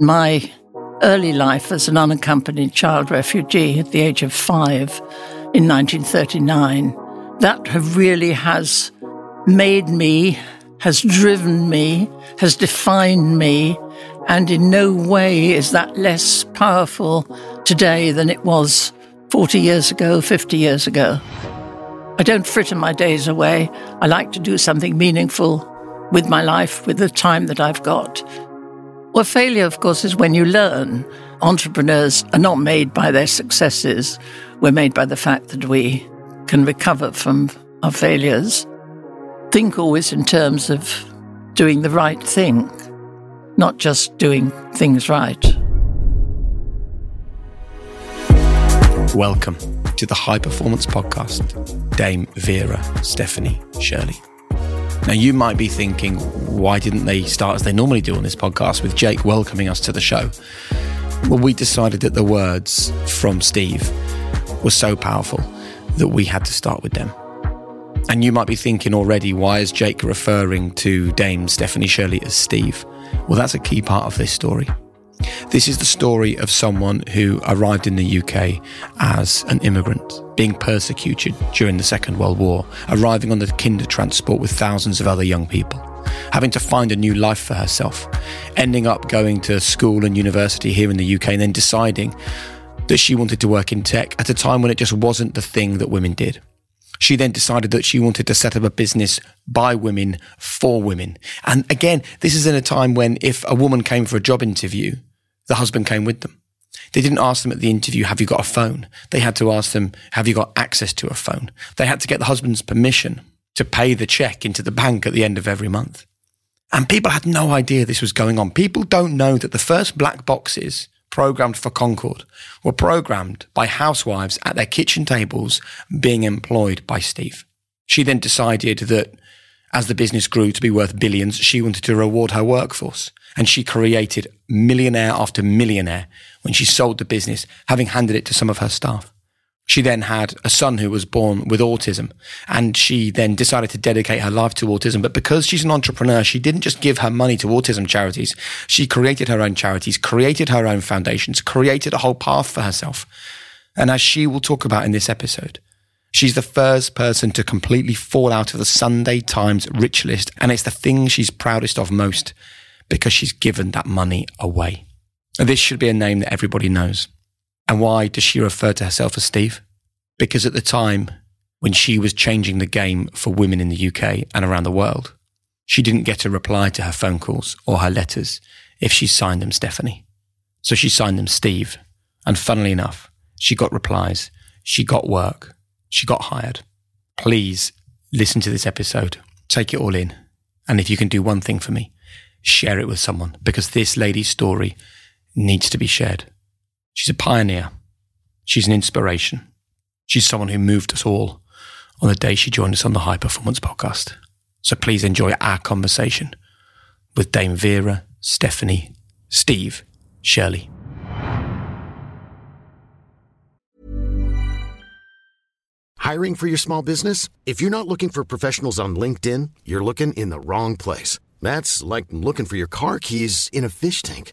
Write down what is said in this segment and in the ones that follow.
My early life as an unaccompanied child refugee at the age of 5 in 1939, that really has made me, has driven me, has defined me, and in no way is that less powerful today than it was 40 years ago, 50 years ago. I don't fritter my days away. I like to do something meaningful with my life, with the time that I've got. Well, failure, of course, is when you learn. Entrepreneurs are not made by their successes. We're made by the fact that we can recover from our failures. Think always in terms of doing the right thing, not just doing things right. Welcome to the High Performance Podcast, Dame Vera Stephanie Shirley. Now, you might be thinking, why didn't they start as they normally do on this podcast with Jake welcoming us to the show? Well, we decided that the words from Steve were so powerful that we had to start with them. And you might be thinking already, why is Jake referring to Dame Stephanie Shirley as Steve? Well, that's a key part of this story. This is the story of someone who arrived in the UK as an immigrant, being persecuted during the Second World War, arriving on the Kindertransport with thousands of other young people, having to find a new life for herself, ending up going to school and university here in the UK, and then deciding that she wanted to work in tech at a time when it just wasn't the thing that women did. She then decided that she wanted to set up a business by women, for women. And again, this is in a time when if a woman came for a job interview, the husband came with them. They didn't ask them at the interview, have you got a phone? They had to ask them, have you got access to a phone? They had to get the husband's permission to pay the check into the bank at the end of every month. And people had no idea this was going on. People don't know that the first black boxes programmed for Concord were programmed by housewives at their kitchen tables being employed by Steve. She then decided that as the business grew to be worth billions, she wanted to reward her workforce. And she created millionaire after millionaire when she sold the business, having handed it to some of her staff. She then had a son who was born with autism, and she then decided to dedicate her life to autism. But because she's an entrepreneur, she didn't just give her money to autism charities. She created her own charities, created her own foundations, created a whole path for herself. And as she will talk about in this episode, she's the first person to completely fall out of the Sunday Times rich list, and it's the thing she's proudest of most because she's given that money away. And this should be a name that everybody knows. And why does she refer to herself as Steve? Because at the time when she was changing the game for women in the UK and around the world, she didn't get a reply to her phone calls or her letters if she signed them Stephanie. So she signed them Steve. And funnily enough, she got replies. She got work. She got hired. Please listen to this episode. Take it all in. And if you can do one thing for me, share it with someone, because this lady's story needs to be shared. She's a pioneer. She's an inspiration. She's someone who moved us all on the day she joined us on the High Performance Podcast. So please enjoy our conversation with Dame Vera, Stephanie, Steve, Shirley. Hiring for your small business? If you're not looking for professionals on LinkedIn, you're looking in the wrong place. That's like looking for your car keys in a fish tank.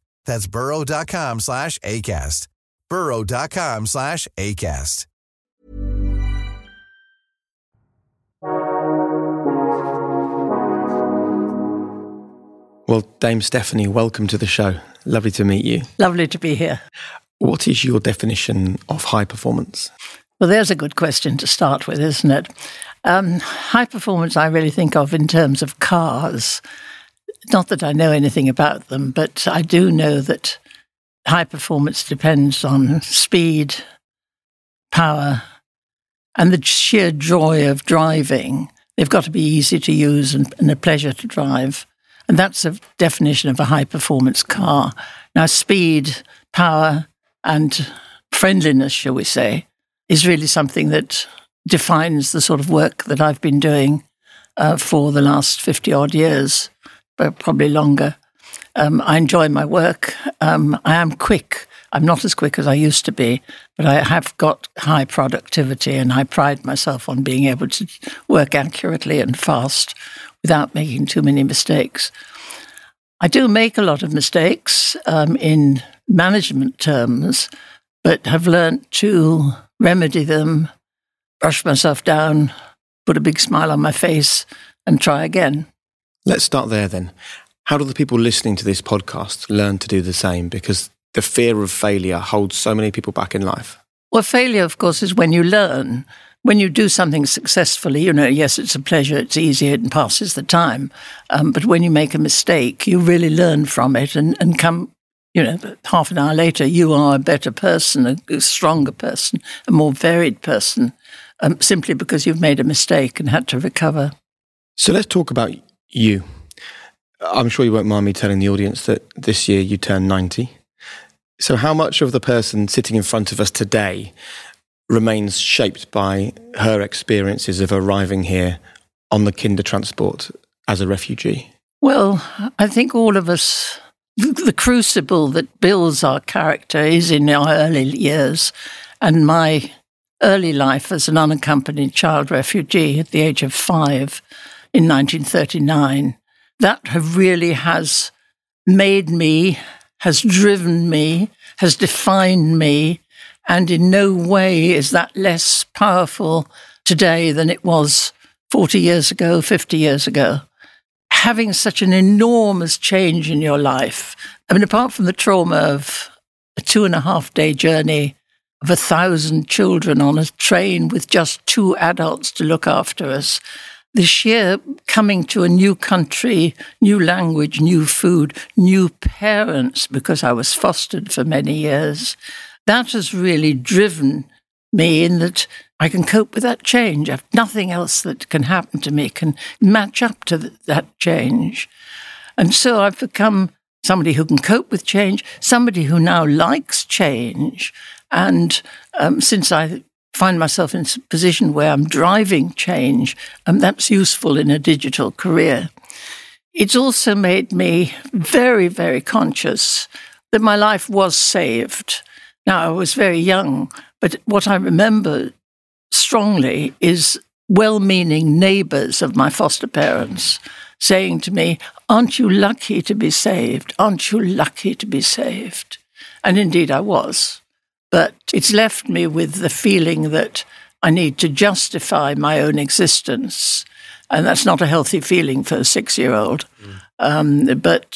That's burrow.com/ACAST. burrow.com/ACAST. Well, Dame Stephanie, welcome to the show. Lovely to meet you. Lovely to be here. What is your definition of high performance? Well, there's a good question to start with, isn't it? High performance I really think of in terms of cars. Not that I know anything about them, but I do know that high performance depends on speed, power, and the sheer joy of driving. They've got to be easy to use and a pleasure to drive. And that's a definition of a high-performance car. Now, speed, power, and friendliness, shall we say, is really something that defines the sort of work that I've been doing for the last 50-odd years, but probably longer. I enjoy my work. I am quick. I'm not as quick as I used to be, but I have got high productivity, and I pride myself on being able to work accurately and fast without making too many mistakes. I do make a lot of mistakes in management terms, but have learnt to remedy them, brush myself down, put a big smile on my face, and try again. Let's start there then. How do the people listening to this podcast learn to do the same? Because the fear of failure holds so many people back in life. Well, failure, of course, is when you learn. When you do something successfully, you know, yes, it's a pleasure, it's easy, it passes the time. But when you make a mistake, you really learn from it and come, you know, half an hour later, you are a better person, a stronger person, a more varied person, simply because you've made a mistake and had to recover. So let's talk about you. I'm sure you won't mind me telling the audience that this year you turned 90. So how much of the person sitting in front of us today remains shaped by her experiences of arriving here on the Kindertransport as a refugee? Well, I think all of us, the crucible that builds our character is in our early years. And my early life as an unaccompanied child refugee at the age of 5 in 1939, that really has made me, has driven me, has defined me. And in no way is that less powerful today than it was 40 years ago, 50 years ago. Having such an enormous change in your life, I mean, apart from the trauma of a 2.5-day journey of 1,000 children on a train with just 2 adults to look after us, the sheer coming to a new country, new language, new food, new parents, because I was fostered for many years, that has really driven me in that I can cope with that change. I've nothing else that can happen to me can match up to that change. And so I've become somebody who can cope with change, somebody who now likes change. And since I find myself in a position where I'm driving change, that's useful in a digital career. It's also made me very, very conscious that my life was saved. Now, I was very young, but what I remember strongly is well-meaning neighbours of my foster parents saying to me, "Aren't you lucky to be saved? Aren't you lucky to be saved?" And indeed, I was. But it's left me with the feeling that I need to justify my own existence. And that's not a healthy feeling for a 6-year-old. Mm. But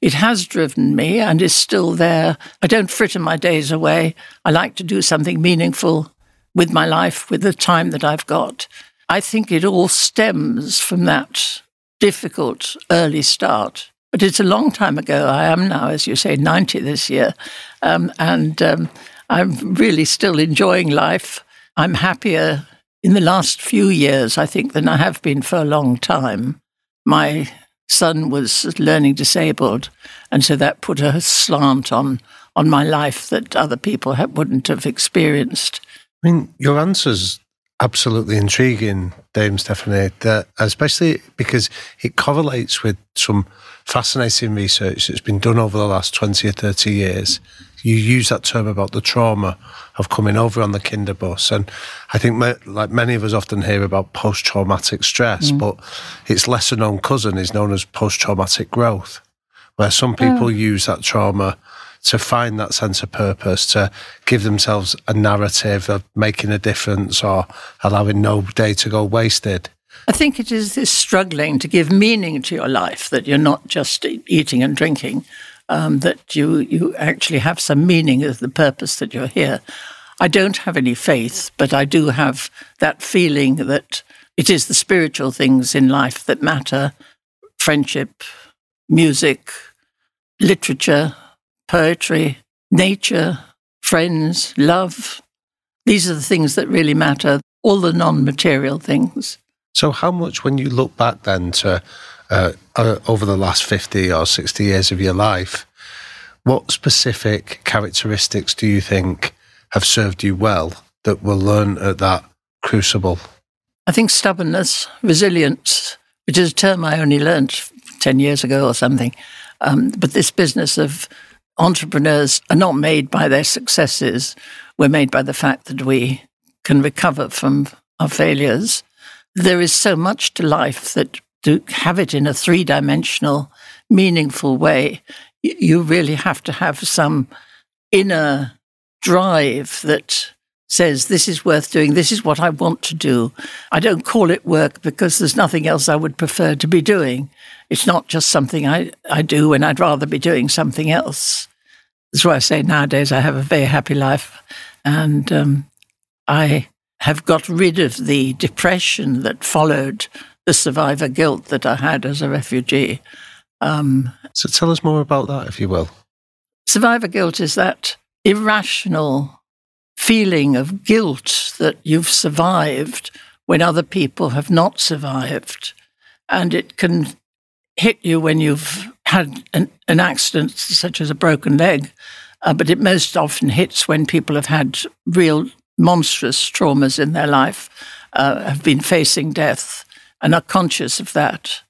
it has driven me and is still there. I don't fritter my days away. I like to do something meaningful with my life, with the time that I've got. I think it all stems from that difficult early start. But it's a long time ago. I am now, as you say, 90 this year. I'm really still enjoying life. I'm happier in the last few years, I think, than I have been for a long time. My son was learning disabled, and so that put a slant on my life that other people wouldn't have experienced. I mean, your answer's absolutely intriguing, Dame Stephanie, that especially because it correlates with some fascinating research that's been done over the last 20 or 30 years you use that term about the trauma of coming over on the kinder bus. And I think like many of us often hear about post-traumatic stress, but its lesser known cousin is known as post-traumatic growth, where some people use that trauma to find that sense of purpose, to give themselves a narrative of making a difference or allowing no day to go wasted. I think it is this struggling to give meaning to your life, that you're not just eating and drinking, that you actually have some meaning of the purpose that you're here. I don't have any faith, but I do have that feeling that it is the spiritual things in life that matter: friendship, music, literature, poetry, nature, friends, love. These are the things that really matter, all the non-material things. So how much, when you look back then to over the last 50 or 60 years of your life, what specific characteristics do you think have served you well that were learned at that crucible? I think stubbornness, resilience, which is a term I only learnt 10 years ago or something. But this business of entrepreneurs are not made by their successes. We're made by the fact that we can recover from our failures. There is so much to life that to have it in a three-dimensional, meaningful way, you really have to have some inner drive that says, this is worth doing, this is what I want to do. I don't call it work because there's nothing else I would prefer to be doing. It's not just something I do when I'd rather be doing something else. That's why I say nowadays I have a very happy life, and I have got rid of the depression that followed the survivor guilt that I had as a refugee. So tell us more about that, if you will. Survivor guilt is that irrational feeling of guilt that you've survived when other people have not survived. And it can hit you when you've had an accident, such as a broken leg, but it most often hits when people have had real monstrous traumas in their life, have been facing death, and are conscious of that.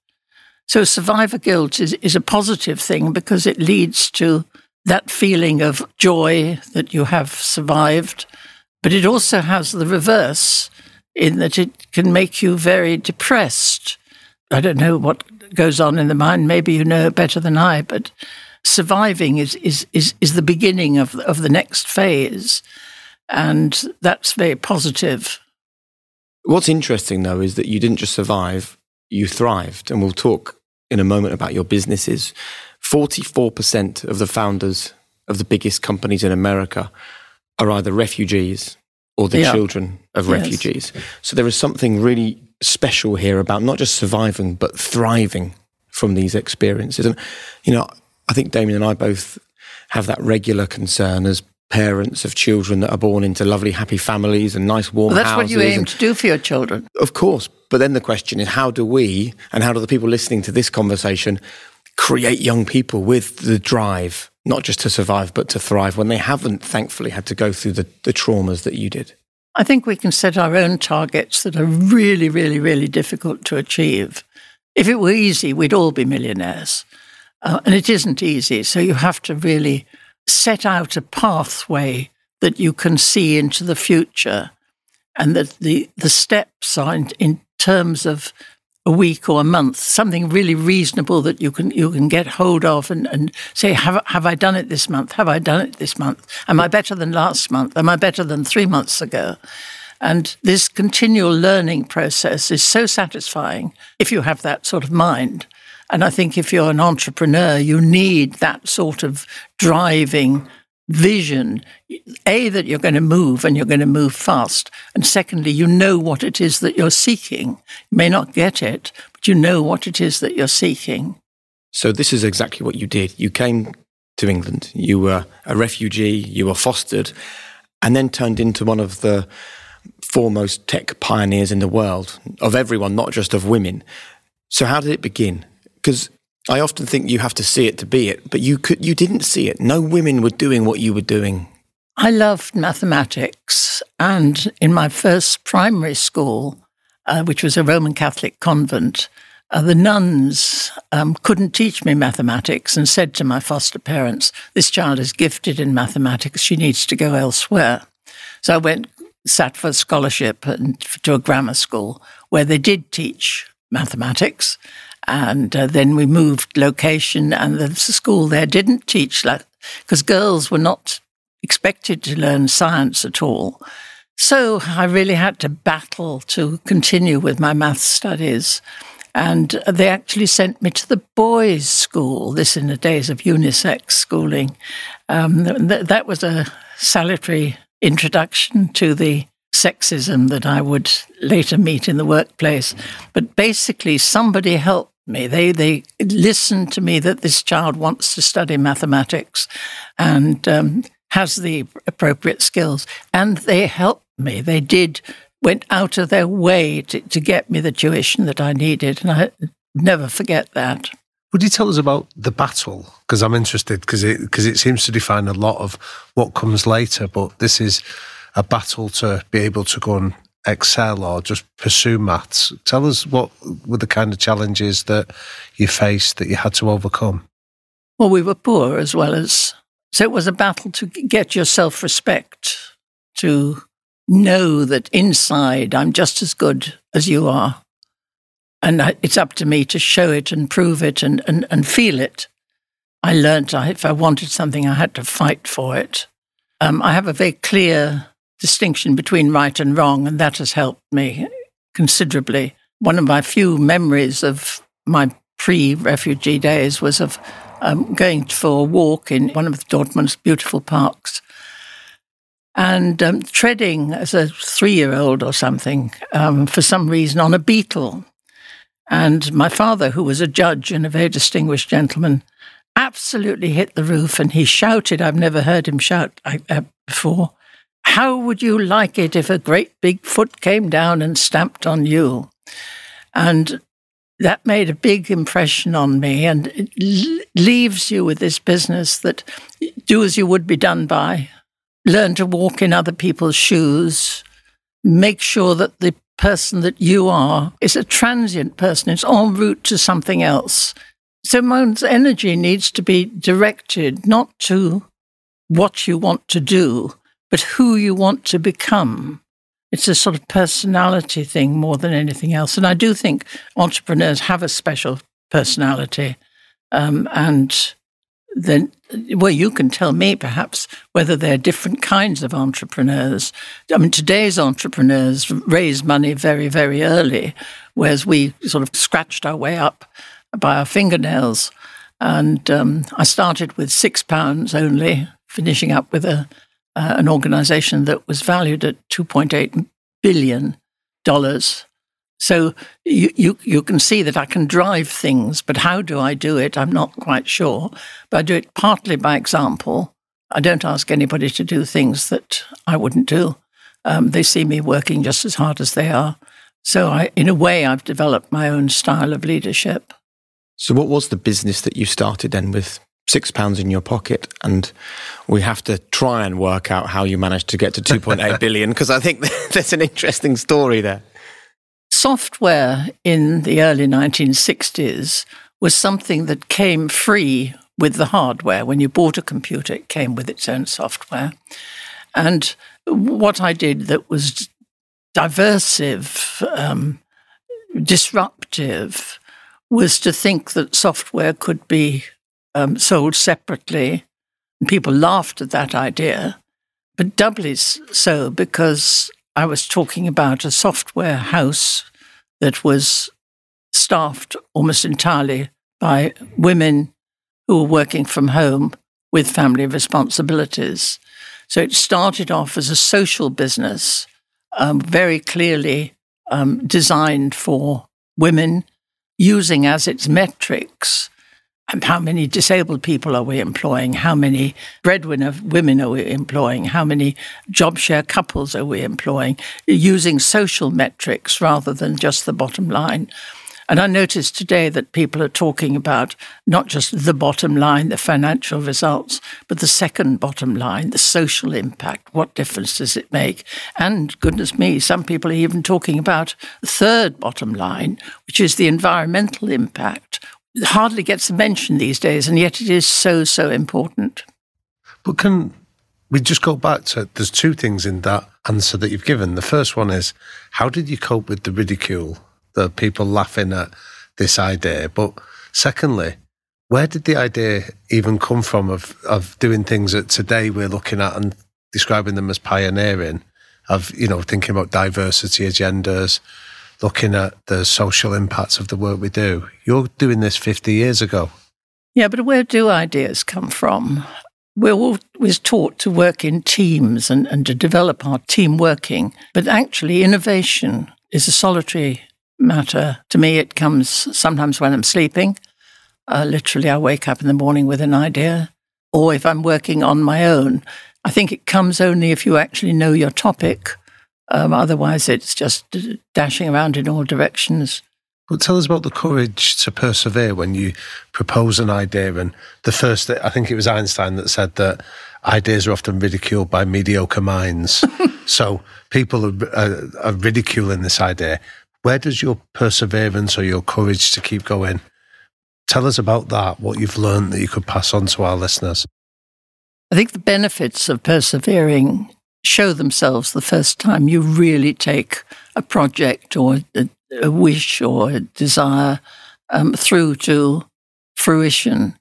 So survivor guilt is a positive thing because it leads to that feeling of joy that you have survived, but it also has the reverse in that it can make you very depressed. I don't know what goes on in the mind. Maybe you know better than I, but surviving is the beginning of the next phase, and that's very positive. What's interesting, though, is that you didn't just survive, you thrived. And we'll talk in a moment about your businesses. 44% of the founders of the biggest companies in America are either refugees or the children of refugees. So there is something really special here about not just surviving, but thriving from these experiences. And, you know, I think Damian and I both have that regular concern as parents of children that are born into lovely, happy families and nice, warm houses. That's what you aim to do for your children. Of course. But then the question is, how do we, and how do the people listening to this conversation, create young people with the drive, not just to survive, but to thrive when they haven't, thankfully, had to go through the traumas that you did? I think we can set our own targets that are really, really, really difficult to achieve. If it were easy, we'd all be millionaires. And it isn't easy. So you have to really set out a pathway that you can see into the future, and that the steps are in terms of a week or a month, something really reasonable that you can get hold of and say, have I done it this month? Have I done it this month? Am I better than last month? Am I better than 3 months ago? And this continual learning process is so satisfying if you have that sort of mind. And I think if you're an entrepreneur, you need that sort of driving vision. A, that you're going to move and you're going to move fast. And secondly, you know what it is that you're seeking. You may not get it, but you know what it is that you're seeking. So this is exactly what you did. You came to England. You were a refugee. You were fostered and then turned into one of the foremost tech pioneers in the world, of everyone, not just of women. So how did it begin? Because I often think you have to see it to be it, but you didn't see it. No women were doing what you were doing. I loved mathematics, and in my first primary school, which was a Roman Catholic convent, the nuns couldn't teach me mathematics and said to my foster parents, this child is gifted in mathematics, she needs to go elsewhere. So I sat for a scholarship and to a grammar school where they did teach mathematics. And then we moved location, and the school there didn't teach that because girls were not expected to learn science at all. So I really had to battle to continue with my math studies. And they actually sent me to the boys' school, this in the days of unisex schooling. That was a salutary introduction to the sexism that I would later meet in the workplace. But basically, somebody helped me. They listened to me that this child wants to study mathematics and has the appropriate skills. And they helped me. They went out of their way to get me the tuition that I needed. And I never forget that. Would you tell us about the battle? Because I'm interested, because it seems to define a lot of what comes later, but this is a battle to be able to go and excel or just pursue maths. Tell us what were the kind of challenges that you faced that you had to overcome? Well, we were poor as well as... So it was a battle to get your self-respect, to know that inside I'm just as good as you are. And it's up to me to show it and prove it and feel it. I learned if I wanted something, I had to fight for it. I have a very clear distinction between right and wrong, and that has helped me considerably. One of my few memories of my pre-refugee days was of going for a walk in one of Dortmund's beautiful parks and treading as a 3-year-old or something, for some reason, on a beetle. And my father, who was a judge and a very distinguished gentleman, absolutely hit the roof, and he shouted, I've never heard him shout like that before, how would you like it if a great big foot came down and stamped on you? And that made a big impression on me, and it leaves you with this business that do as you would be done by, learn to walk in other people's shoes, make sure that the person that you are is a transient person, it's en route to something else. So one's energy needs to be directed not to what you want to do, but who you want to become. It's a sort of personality thing more than anything else. And I do think entrepreneurs have a special personality. And then, well, you can tell me perhaps whether there are different kinds of entrepreneurs. I mean, today's entrepreneurs raise money very, very early, whereas we sort of scratched our way up by our fingernails. And I started with £6 only, finishing up with an organisation that was valued at $2.8 billion. So you can see that I can drive things, but how do I do it? I'm not quite sure. But I do it partly by example. I don't ask anybody to do things that I wouldn't do. They see me working just as hard as they are. So in a way, I've developed my own style of leadership. So what was the business that you started then with £6 in your pocket? And we have to try and work out how you managed to get to 2.8 billion, because I think there's an interesting story there. Software in the early 1960s was something that came free with the hardware. When you bought a computer, it came with its own software. And what I did that was diversive, disruptive, was to think that software could be sold separately. And people laughed at that idea, but doubly so because I was talking about a software house that was staffed almost entirely by women who were working from home with family responsibilities. So it started off as a social business, very clearly designed for women, using as its metrics how many disabled people are we employing, how many breadwinner women are we employing, how many job share couples are we employing, using social metrics rather than just the bottom line. And I noticed today that people are talking about not just the bottom line, the financial results, but the second bottom line, the social impact. What difference does it make? And goodness me, some people are even talking about the third bottom line, which is the environmental impact. It hardly gets mentioned these days, and yet it is so, so important. But can we just go back to, there's two things in that answer that you've given. The first one is, how did you cope with the ridicule? The people laughing at this idea. But secondly, where did the idea even come from of doing things that today we're looking at and describing them as pioneering, of, you know, thinking about diversity agendas, looking at the social impacts of the work we do? You're doing this 50 years ago. Yeah, but where do ideas come from? We're always taught to work in teams and to develop our team working. But actually, innovation is a solitary matter. To me, it comes sometimes when I'm sleeping. Literally, I wake up in the morning with an idea, or if I'm working on my own. I think it comes only if you actually know your topic. Otherwise, it's just dashing around in all directions. Well, tell us about the courage to persevere when you propose an idea. And the first, I think it was Einstein that said that ideas are often ridiculed by mediocre minds. So people are ridiculing this idea. Where does your perseverance or your courage to keep going? Tell us about that, what you've learned that you could pass on to our listeners. I think the benefits of persevering show themselves the first time you really take a project or a wish or a desire through to fruition.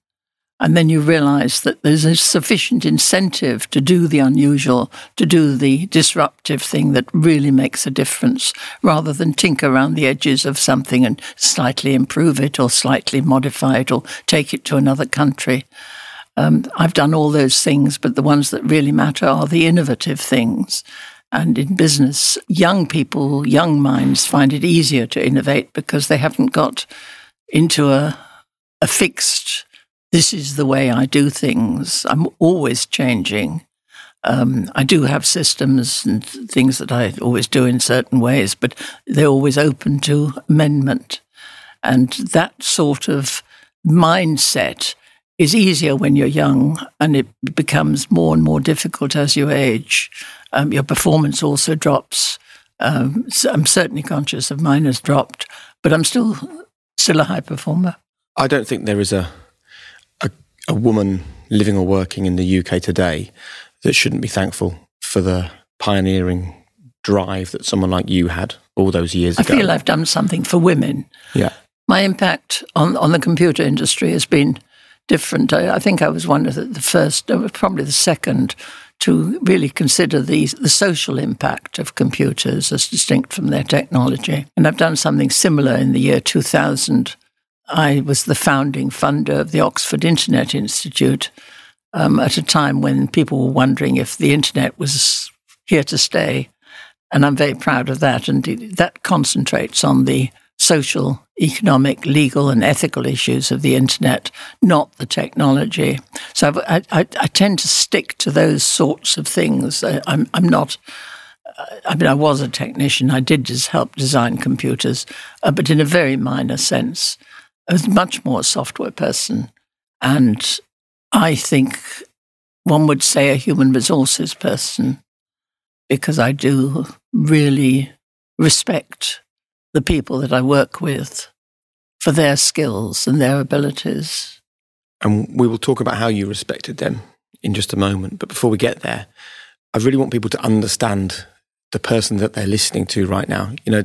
And then you realize that there's a sufficient incentive to do the unusual, to do the disruptive thing that really makes a difference, rather than tinker around the edges of something and slightly improve it or slightly modify it or take it to another country. I've done all those things, but the ones that really matter are the innovative things. And in business, young people, young minds find it easier to innovate because they haven't got into a fixed, this is the way I do things. I'm always changing. I do have systems and things that I always do in certain ways, but they're always open to amendment. And that sort of mindset is easier when you're young, and it becomes more and more difficult as you age. Your performance also drops. So I'm certainly conscious of mine has dropped, but I'm still a high performer. I don't think there is a woman living or working in the UK today that shouldn't be thankful for the pioneering drive that someone like you had all those years ago. I feel I've done something for women. Yeah. My impact on the computer industry has been different. I think I was one of the first, probably the second, to really consider the social impact of computers as distinct from their technology. And I've done something similar in the year 2000. I was the founding funder of the Oxford Internet Institute at a time when people were wondering if the internet was here to stay. And I'm very proud of that. And that concentrates on the social, economic, legal and ethical issues of the internet, not the technology. So I tend to stick to those sorts of things. I'm not... I mean, I was a technician. I did just help design computers, but in a very minor sense. I was much more a software person, and I think one would say a human resources person, because I do really respect the people that I work with for their skills and their abilities. And we will talk about how you respected them in just a moment. But before we get there, I really want people to understand the person that they're listening to right now. You know,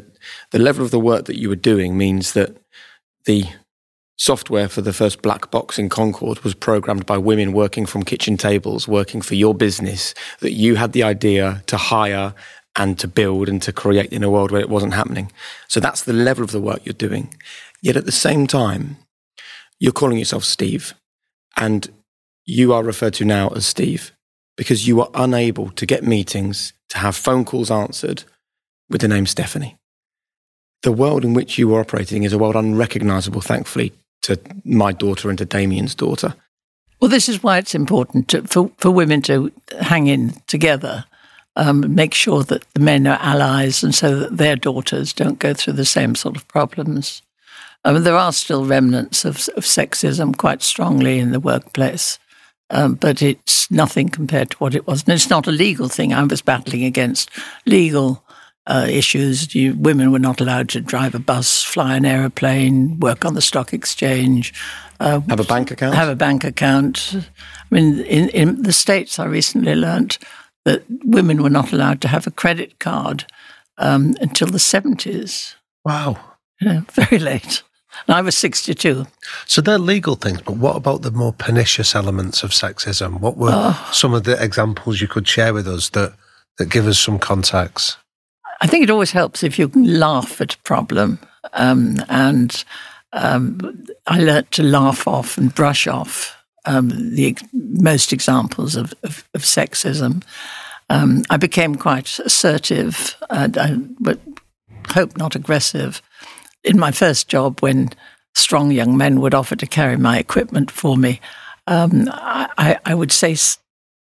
the level of the work that you were doing means that the software for the first black box in Concord was programmed by women working from kitchen tables, working for your business, that you had the idea to hire and to build and to create in a world where it wasn't happening. So that's the level of the work you're doing. Yet at the same time, you're calling yourself Steve, and you are referred to now as Steve because you are unable to get meetings, to have phone calls answered with the name Stephanie. The world in which you are operating is a world unrecognisable, thankfully, to my daughter and to Damian's daughter. Well, this is why it's important for women to hang in together, make sure that the men are allies and so that their daughters don't go through the same sort of problems. There are still remnants of sexism quite strongly in the workplace, but it's nothing compared to what it was. And it's not a legal thing. I was battling against legal issues. Women were not allowed to drive a bus, fly an aeroplane, work on the stock exchange. Have a bank account? Have a bank account. I mean, in the States, I recently learnt that women were not allowed to have a credit card until the 70s. Wow. Yeah, very late. And I was 62. So they're legal things, but what about the more pernicious elements of sexism? What were some of the examples you could share with us that give us some context? I think it always helps if you can laugh at a problem. I learnt to laugh off and brush off the most examples of sexism. I became quite assertive, but hope not aggressive. In my first job, when strong young men would offer to carry my equipment for me, I would say,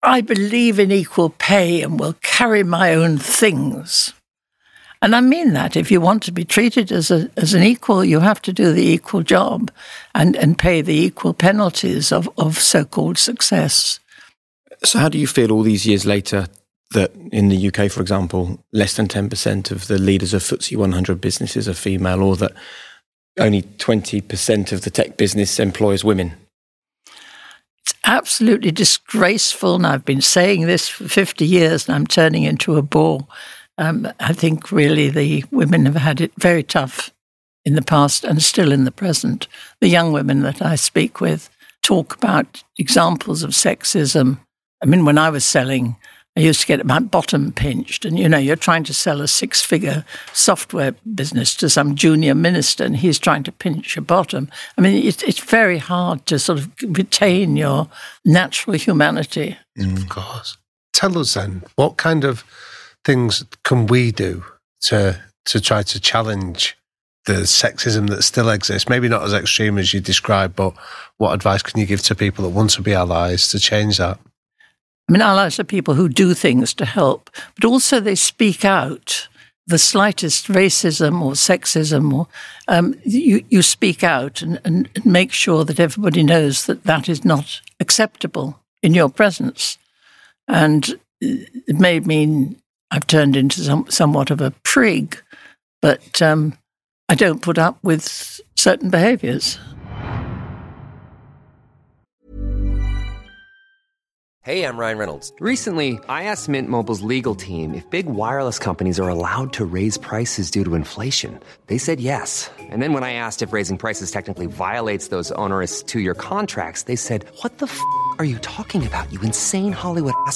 I believe in equal pay and will carry my own things. And I mean that. If you want to be treated as an equal, you have to do the equal job and pay the equal penalties of so-called success. So how do you feel all these years later that in the UK, for example, less than 10% of the leaders of FTSE 100 businesses are female, or that only 20% of the tech business employs women? It's absolutely disgraceful, and I've been saying this for 50 years, and I'm turning into a bore. I think really the women have had it very tough in the past and still in the present. The young women that I speak with talk about examples of sexism. I mean, when I was selling, I used to get my bottom pinched. And, you know, you're trying to sell a six-figure software business to some junior minister and he's trying to pinch your bottom. I mean, it's very hard to sort of retain your natural humanity. Of course. Tell us then, what kind of things can we do to try to challenge the sexism that still exists? Maybe not as extreme as you described, but what advice can you give to people that want to be allies to change that? I mean, allies are people who do things to help, but also they speak out. The slightest racism or sexism, or you speak out and make sure that everybody knows that is not acceptable in your presence. And it may mean I've turned into somewhat of a prig, but I don't put up with certain behaviours. Hey, I'm Ryan Reynolds. Recently, I asked Mint Mobile's legal team if big wireless companies are allowed to raise prices due to inflation. They said yes. And then when I asked if raising prices technically violates those onerous two-year contracts, they said, what the f*** are you talking about, you insane Hollywood ass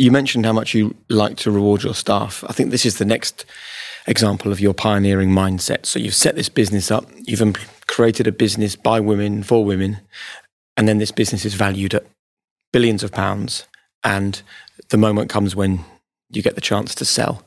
You mentioned how much you like to reward your staff. I think this is the next example of your pioneering mindset. So you've set this business up, you've created a business by women, for women, and then this business is valued at billions of pounds. And the moment comes when you get the chance to sell.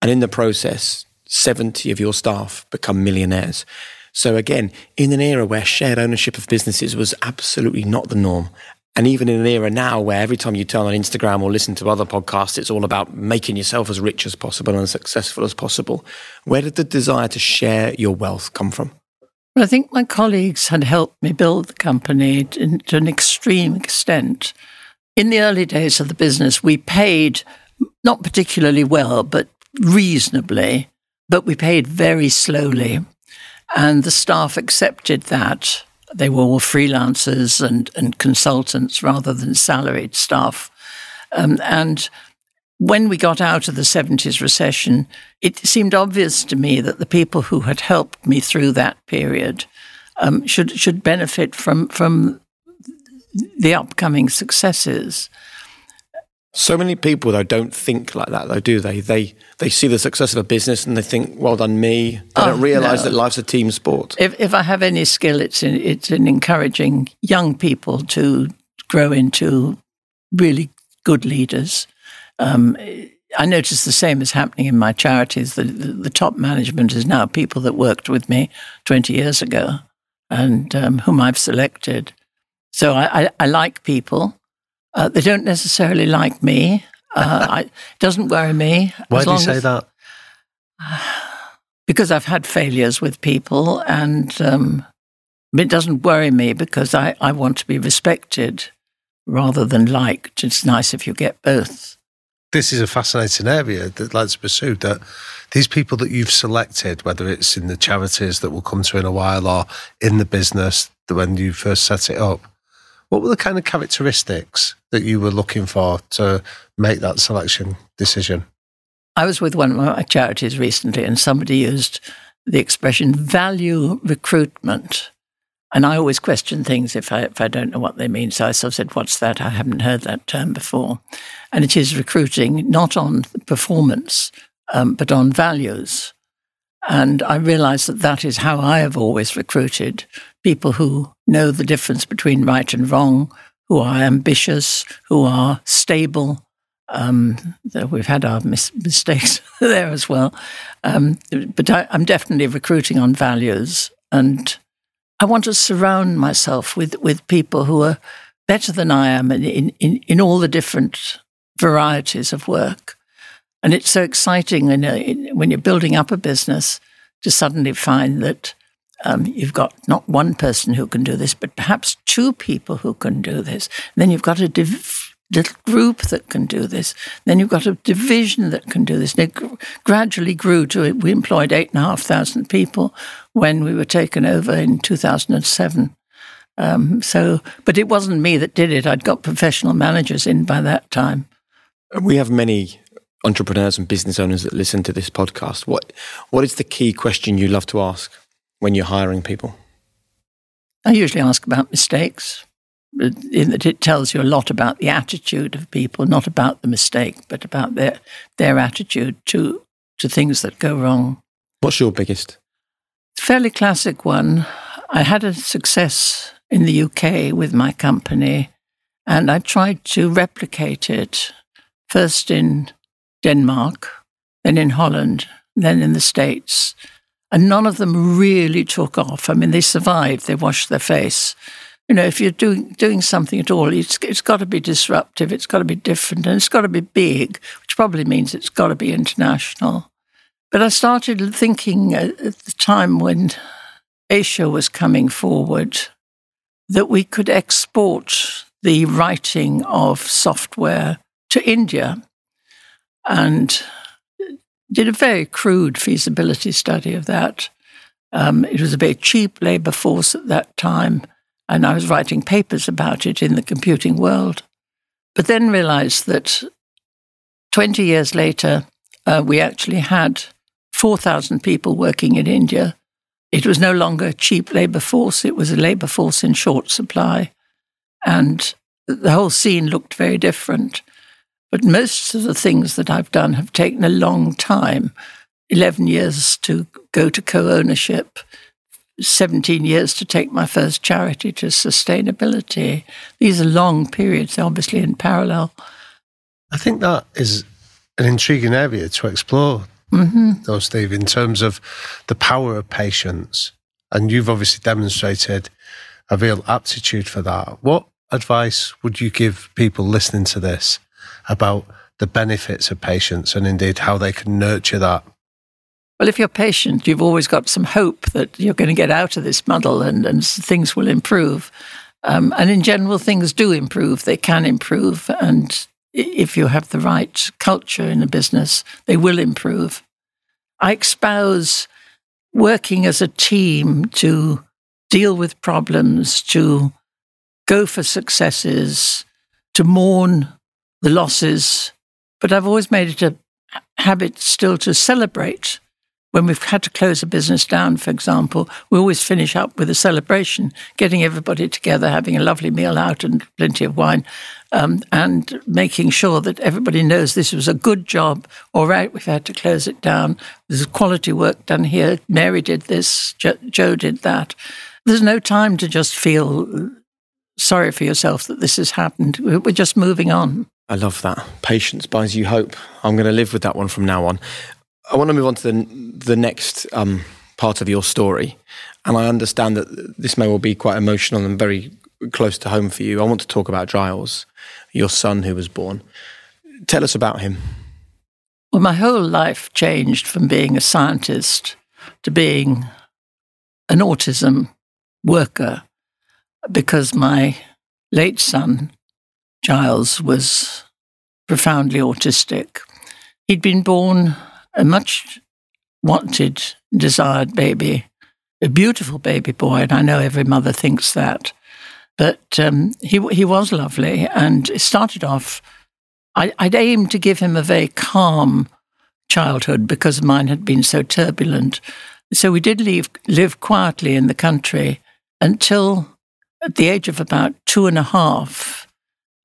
And in the process, 70 of your staff become millionaires. So again, in an era where shared ownership of businesses was absolutely not the norm And even in an era now where every time you turn on Instagram or listen to other podcasts, it's all about making yourself as rich as possible and as successful as possible. Where did the desire to share your wealth come from? Well, I think my colleagues had helped me build the company to an extreme extent. In the early days of the business, we paid not particularly well, but reasonably, but we paid very slowly. And the staff accepted that. They were all freelancers and consultants rather than salaried staff. And when we got out of the 70s recession, it seemed obvious to me that the people who had helped me through that period should benefit from the upcoming successes. So many people, though, don't think like that, though, do they? They see the success of a business and they think, well done me. They don't realise that life's a team sport. If I have any skill, it's in encouraging young people to grow into really good leaders. I noticed the same is happening in my charities. The top management is now people that worked with me 20 years ago and whom I've selected. So I like people. They don't necessarily like me. It doesn't worry me. Why do you say that? Because I've had failures with people, and it doesn't worry me because I want to be respected rather than liked. It's nice if you get both. This is a fascinating area that I'd like to pursue, that these people that you've selected, whether it's in the charities that we'll come to in a while or in the business when you first set it up, what were the kind of characteristics that you were looking for to make that selection decision? I was with one of my charities recently and somebody used the expression value recruitment. And I always question things if I don't know what they mean. So I sort of said, what's that? I haven't heard that term before. And it is recruiting not on performance, but on values. And I realised that is how I have always recruited people who know the difference between right and wrong, who are ambitious, who are stable. We've had our mistakes there as well. But I'm definitely recruiting on values. And I want to surround myself with people who are better than I am in all the different varieties of work. And it's so exciting when you're building up a business to suddenly find that you've got not one person who can do this, but perhaps two people who can do this. And then you've got a little group that can do this. Then you've got a division that can do this. And it gradually grew to, we employed 8,500 people when we were taken over in 2007. But it wasn't me that did it. I'd got professional managers in by that time. We have many entrepreneurs and business owners that listen to this podcast. What is the key question you love to ask when you're hiring people? I usually ask about mistakes, in that it tells you a lot about the attitude of people, not about the mistake, but about their attitude to things that go wrong. What's your biggest? Fairly classic one. I had a success in the UK with my company, and I tried to replicate it first in Denmark, then in Holland, then in the States. And none of them really took off. I mean, they survived, they washed their face. You know, if you're doing something at all, it's got to be disruptive, it's got to be different, and it's got to be big, which probably means it's got to be international. But I started thinking at the time when Asia was coming forward that we could export the writing of software to India, and did a very crude feasibility study of that. It was a very cheap labour force at that time, and I was writing papers about it in the computing world. But then realised that 20 years later, we actually had 4,000 people working in India. It was no longer a cheap labour force. It was a labour force in short supply. And the whole scene looked very different. But most of the things that I've done have taken a long time, 11 years to go to co-ownership, 17 years to take my first charity to sustainability. These are long periods, obviously in parallel. I think that is an intriguing area to explore, though, Steve, in terms of the power of patience. And you've obviously demonstrated a real aptitude for that. What advice would you give people listening to this about the benefits of patience and indeed how they can nurture that? Well, if you're patient, you've always got some hope that you're going to get out of this muddle and things will improve. And in general, things do improve. They can improve. And if you have the right culture in a business, they will improve. I espouse working as a team to deal with problems, to go for successes, to mourn the losses. But I've always made it a habit still to celebrate. When we've had to close a business down, for example, we always finish up with a celebration, getting everybody together, having a lovely meal out and plenty of wine, and making sure that everybody knows this was a good job. All right, we've had to close it down. There's quality work done here. Mary did this. Joe did that. There's no time to just feel sorry for yourself that this has happened. We're just moving on. I love that. Patience buys you hope. I'm going to live with that one from now on. I want to move on to the next part of your story. And I understand that this may well be quite emotional and very close to home for you. I want to talk about Giles, your son who was born. Tell us about him. Well, my whole life changed from being a scientist to being an autism worker because my late son, Giles, was profoundly autistic. He'd been born a much wanted, desired baby, a beautiful baby boy, and I know every mother thinks that. But he was lovely, and it started off, I'd aimed to give him a very calm childhood because mine had been so turbulent. So we did live quietly in the country until at the age of about 2.5,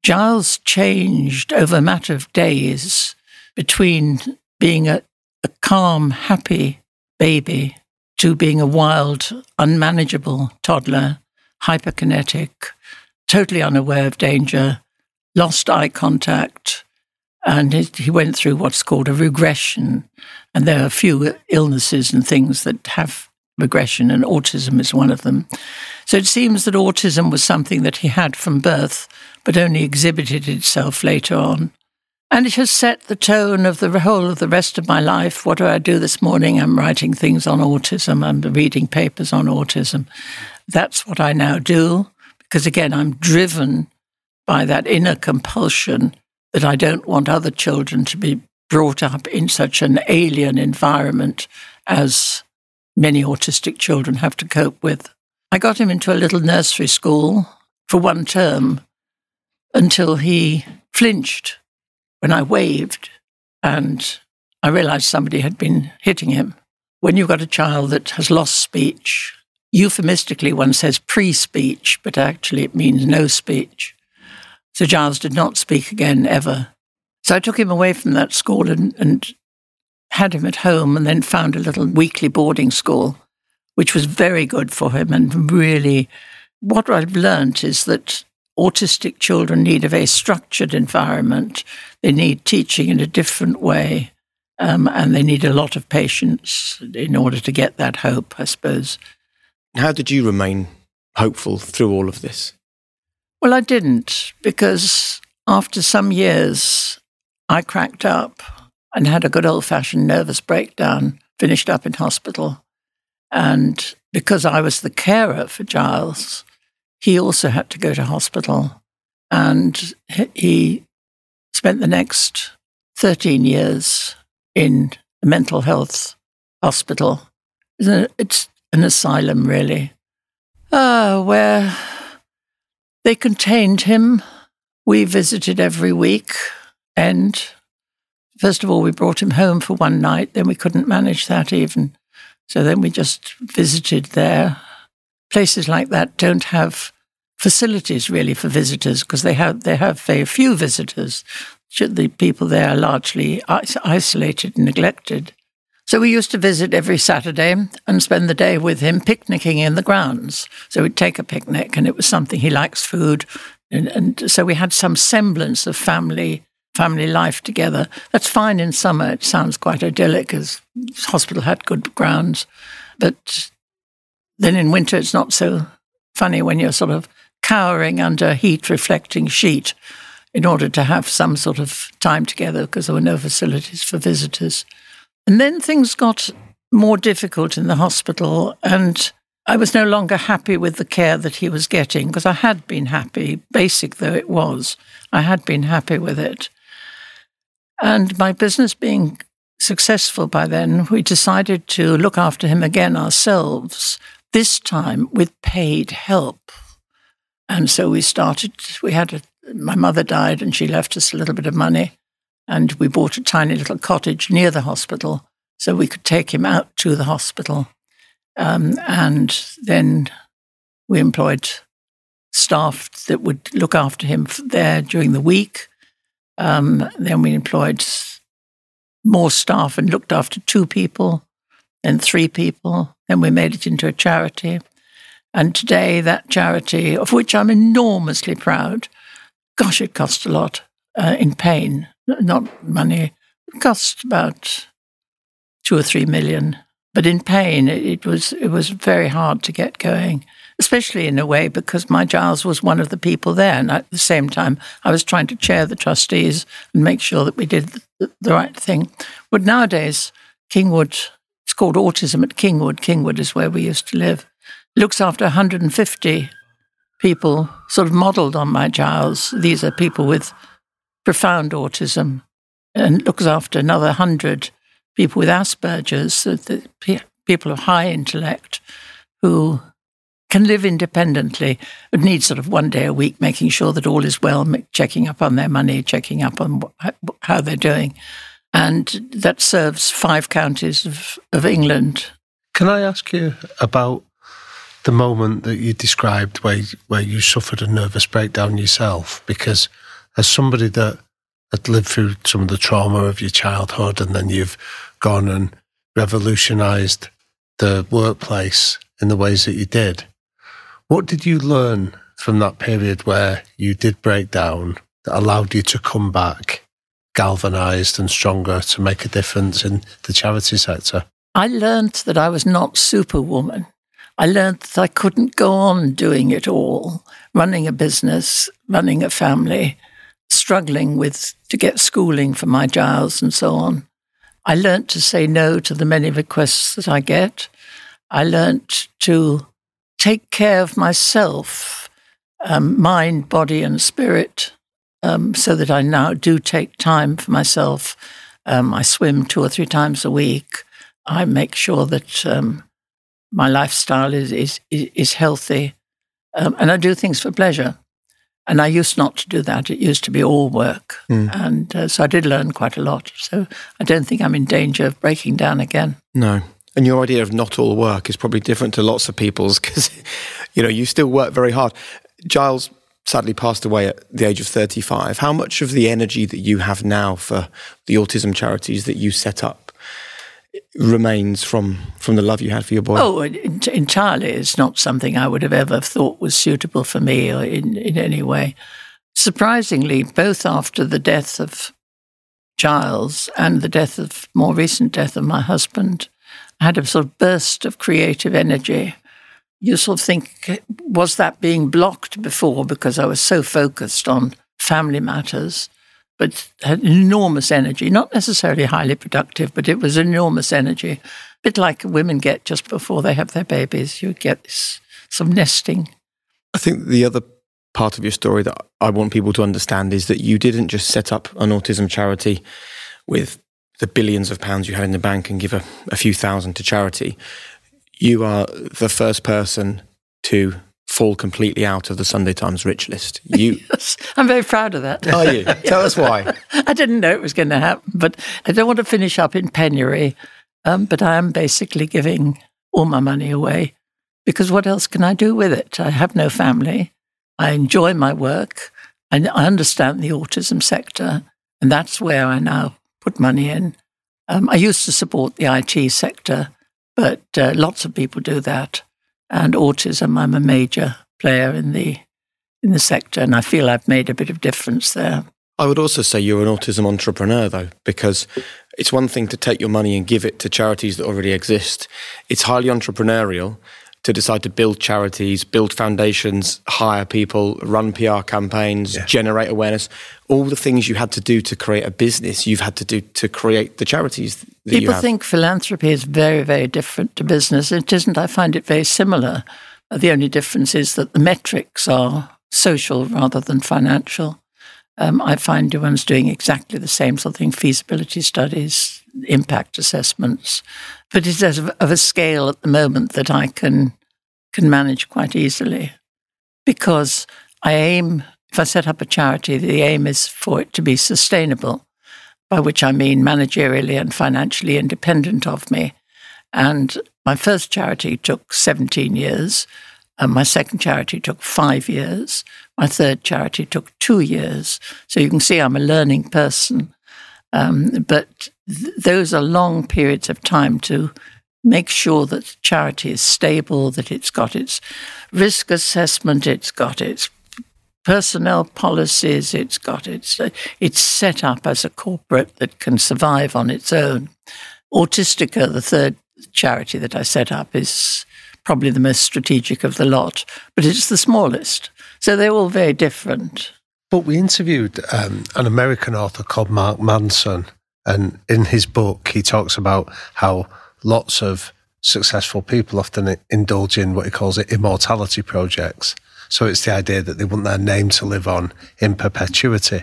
Giles changed over a matter of days between being a calm, happy baby to being a wild, unmanageable toddler, hyperkinetic, totally unaware of danger, lost eye contact, and he went through what's called a regression. And there are a few illnesses and things that have regression, and autism is one of them. So it seems that autism was something that he had from birth, but only exhibited itself later on. And it has set the tone of the whole of the rest of my life. What do I do this morning? I'm writing things on autism. I'm reading papers on autism. That's what I now do because, again, I'm driven by that inner compulsion that I don't want other children to be brought up in such an alien environment as many autistic children have to cope with. I got him into a little nursery school for one term until he flinched when I waved, and I realized somebody had been hitting him. When you've got a child that has lost speech, euphemistically one says pre-speech, but actually it means no speech. So Giles did not speak again ever. So I took him away from that school and had him at home, and then found a little weekly boarding school, which was very good for him. And really, what I've learned is that autistic children need a very structured environment. They need teaching in a different way, and they need a lot of patience in order to get that hope, I suppose. How did you remain hopeful through all of this? Well, I didn't, because after some years, I cracked up and had a good old-fashioned nervous breakdown, finished up in hospital. And because I was the carer for Giles, he also had to go to hospital, and he spent the next 13 years in a mental health hospital. It's an asylum, really, where they contained him. We visited every week, and first of all, we brought him home for one night. Then we couldn't manage that even, so then we just visited there. Places like that don't have facilities really for visitors because they have very few visitors. The people there are largely isolated and neglected. So we used to visit every Saturday and spend the day with him picnicking in the grounds. So we'd take a picnic, and it was something he likes, food. And so we had some semblance of family life together. That's fine in summer. It sounds quite idyllic as hospital had good grounds. But then in winter, it's not so funny when you're sort of cowering under a heat-reflecting sheet in order to have some sort of time together because there were no facilities for visitors. And then things got more difficult in the hospital, and I was no longer happy with the care that he was getting, because I had been happy, basic though it was. I had been happy with it. And my business being successful by then, we decided to look after him again ourselves, this time with paid help. And so my mother died and she left us a little bit of money, and we bought a tiny little cottage near the hospital so we could take him out to the hospital. And then we employed staff that would look after him there during the week. Then we employed more staff and looked after 2 people, then 3 people. Then we made it into a charity. And today that charity, of which I'm enormously proud, gosh, it cost a lot in pain, not money. It cost about 2 or 3 million. But in pain, it was very hard to get going, especially in a way because my Giles was one of the people there. And at the same time, I was trying to chair the trustees and make sure that we did the right thing. But nowadays, Kingwood, it's called Autism at Kingwood. Kingwood is where we used to live. It looks after 150 people, sort of modelled on my Giles. These are people with profound autism, and looks after another 100 people with Asperger's, people of high intellect who can live independently, but need sort of 1 day a week making sure that all is well, checking up on their money, checking up on how they're doing. And that serves 5 counties of England. Can I ask you about the moment that you described where you suffered a nervous breakdown yourself? Because as somebody that had lived through some of the trauma of your childhood, and then you've gone and revolutionised the workplace in the ways that you did. What did you learn from that period where you did break down that allowed you to come back galvanised and stronger to make a difference in the charity sector? I learned that I was not superwoman. I learned that I couldn't go on doing it all, running a business, running a family, struggling to get schooling for my Giles and so on. I learnt to say no to the many requests that I get. I learnt to take care of myself, mind, body and spirit, so that I now do take time for myself. I swim 2 or 3 times a week. I make sure that my lifestyle is healthy, and I do things for pleasure. And I used not to do that. It used to be all work. Mm. And so I did learn quite a lot. So I don't think I'm in danger of breaking down again. No. And your idea of not all work is probably different to lots of people's because, you still work very hard. Giles sadly passed away at the age of 35. How much of the energy that you have now for the autism charities that you set up remains from the love you had for your boy? Oh, entirely. It's not something I would have ever thought was suitable for me or in any way. Surprisingly, both after the death of Giles and the more recent death of my husband, I had a sort of burst of creative energy. You sort of think, was that being blocked before because I was so focused on family matters? But had enormous energy, not necessarily highly productive, but it was enormous energy. A bit like women get just before they have their babies, you get some nesting. I think the other part of your story that I want people to understand is that you didn't just set up an autism charity with the billions of pounds you had in the bank and give a few thousand to charity. You are the first person to fall completely out of the Sunday Times rich list. Yes, I'm very proud of that. Are you? Tell us why. I didn't know it was going to happen, but I don't want to finish up in penury, but I am basically giving all my money away because what else can I do with it? I have no family. I enjoy my work. I understand the autism sector, and that's where I now put money in. I used to support the IT sector, but lots of people do that. And autism, I'm a major player in the sector, and I feel I've made a bit of difference there. I would also say you're an autism entrepreneur, though, because it's one thing to take your money and give it to charities that already exist. It's highly entrepreneurial to decide to build charities, build foundations, hire people, run PR campaigns, generate awareness. All the things you had to do to create a business, you've had to do to create the charities that you have. People think philanthropy is very, very different to business. It isn't. I find it very similar. The only difference is that the metrics are social rather than financial. I find one's doing exactly the same sort of thing, feasibility studies, impact assessments. But it's of a scale at the moment that I can manage quite easily, because I aim, if I set up a charity, the aim is for it to be sustainable, by which I mean managerially and financially independent of me. And my first charity took 17 years. My second charity took 5 years. My third charity took 2 years. So you can see I'm a learning person. But those are long periods of time to make sure that the charity is stable, that it's got its risk assessment, it's got its personnel policies, it's got its set up as a corporate that can survive on its own. Autistica, the third charity that I set up, is probably the most strategic of the lot, but it's the smallest. So they're all very different. But we interviewed an American author called Mark Manson, and in his book he talks about how lots of successful people often indulge in what he calls immortality projects. So it's the idea that they want their name to live on in perpetuity.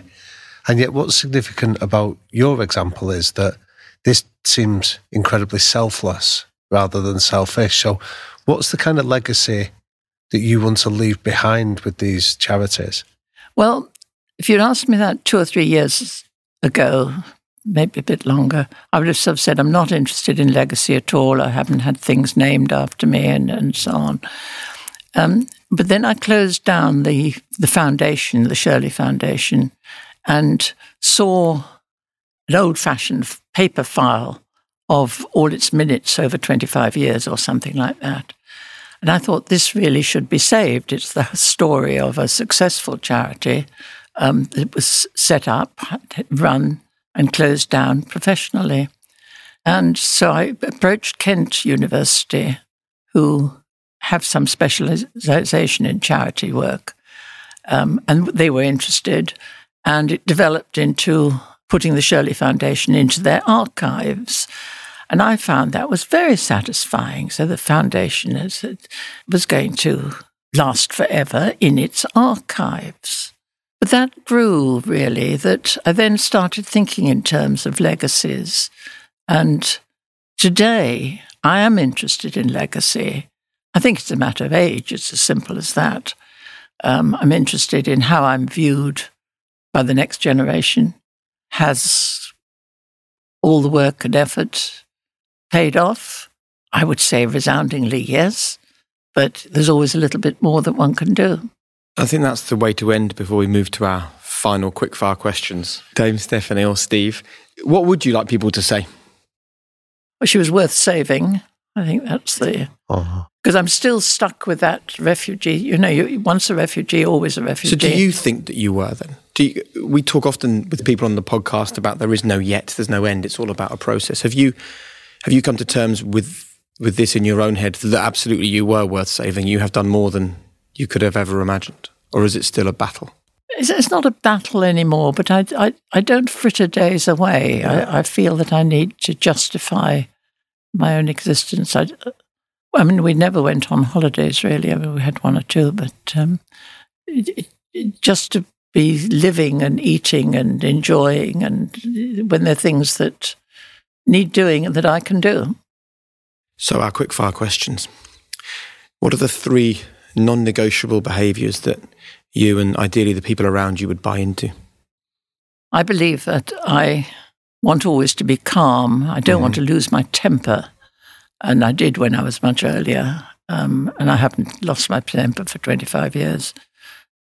And yet what's significant about your example is that this seems incredibly selfless rather than selfish. So what's the kind of legacy that you want to leave behind with these charities? Well, if you'd asked me that 2 or 3 years ago, maybe a bit longer, I would have sort of said I'm not interested in legacy at all. I haven't had things named after me and so on. But then I closed down the foundation, the Shirley Foundation, and saw an old-fashioned paper file of all its minutes over 25 years or something like that. And I thought, this really should be saved. It's the story of a successful charity that was set up, run, and closed down professionally. And so I approached Kent University, who have some specialization in charity work. And they were interested, and it developed into putting the Shirley Foundation into their archives. And I found that was very satisfying. So the foundation was going to last forever in its archives. But that grew, really, that I then started thinking in terms of legacies. And today, I am interested in legacy. I think it's a matter of age. It's as simple as that. I'm interested in how I'm viewed by the next generation. Has all the work and effort paid off? I would say resoundingly yes, but there's always a little bit more that one can do. I think that's the way to end before we move to our final quickfire questions. Dame, Stephanie or Steve, what would you like people to say? Well, she was worth saving. I think that's the... Because I'm still stuck with that refugee. You know, once a refugee, always a refugee. So do you think that you were then? We talk often with people on the podcast about there is no yet, there's no end. It's all about a process. Have you come to terms with this in your own head, that absolutely you were worth saving? You have done more than you could have ever imagined? Or is it still a battle? It's not a battle anymore, but I don't fritter days away. I feel that I need to justify my own existence. I mean, we never went on holidays, really. I mean, we had one or two, but just to be living and eating and enjoying, and when there are things that need doing that I can do. So our quickfire questions. What are the three non-negotiable behaviours that you and ideally the people around you would buy into? I believe that I want always to be calm. I don't want to lose my temper. And I did when I was much earlier, and I haven't lost my temper for 25 years.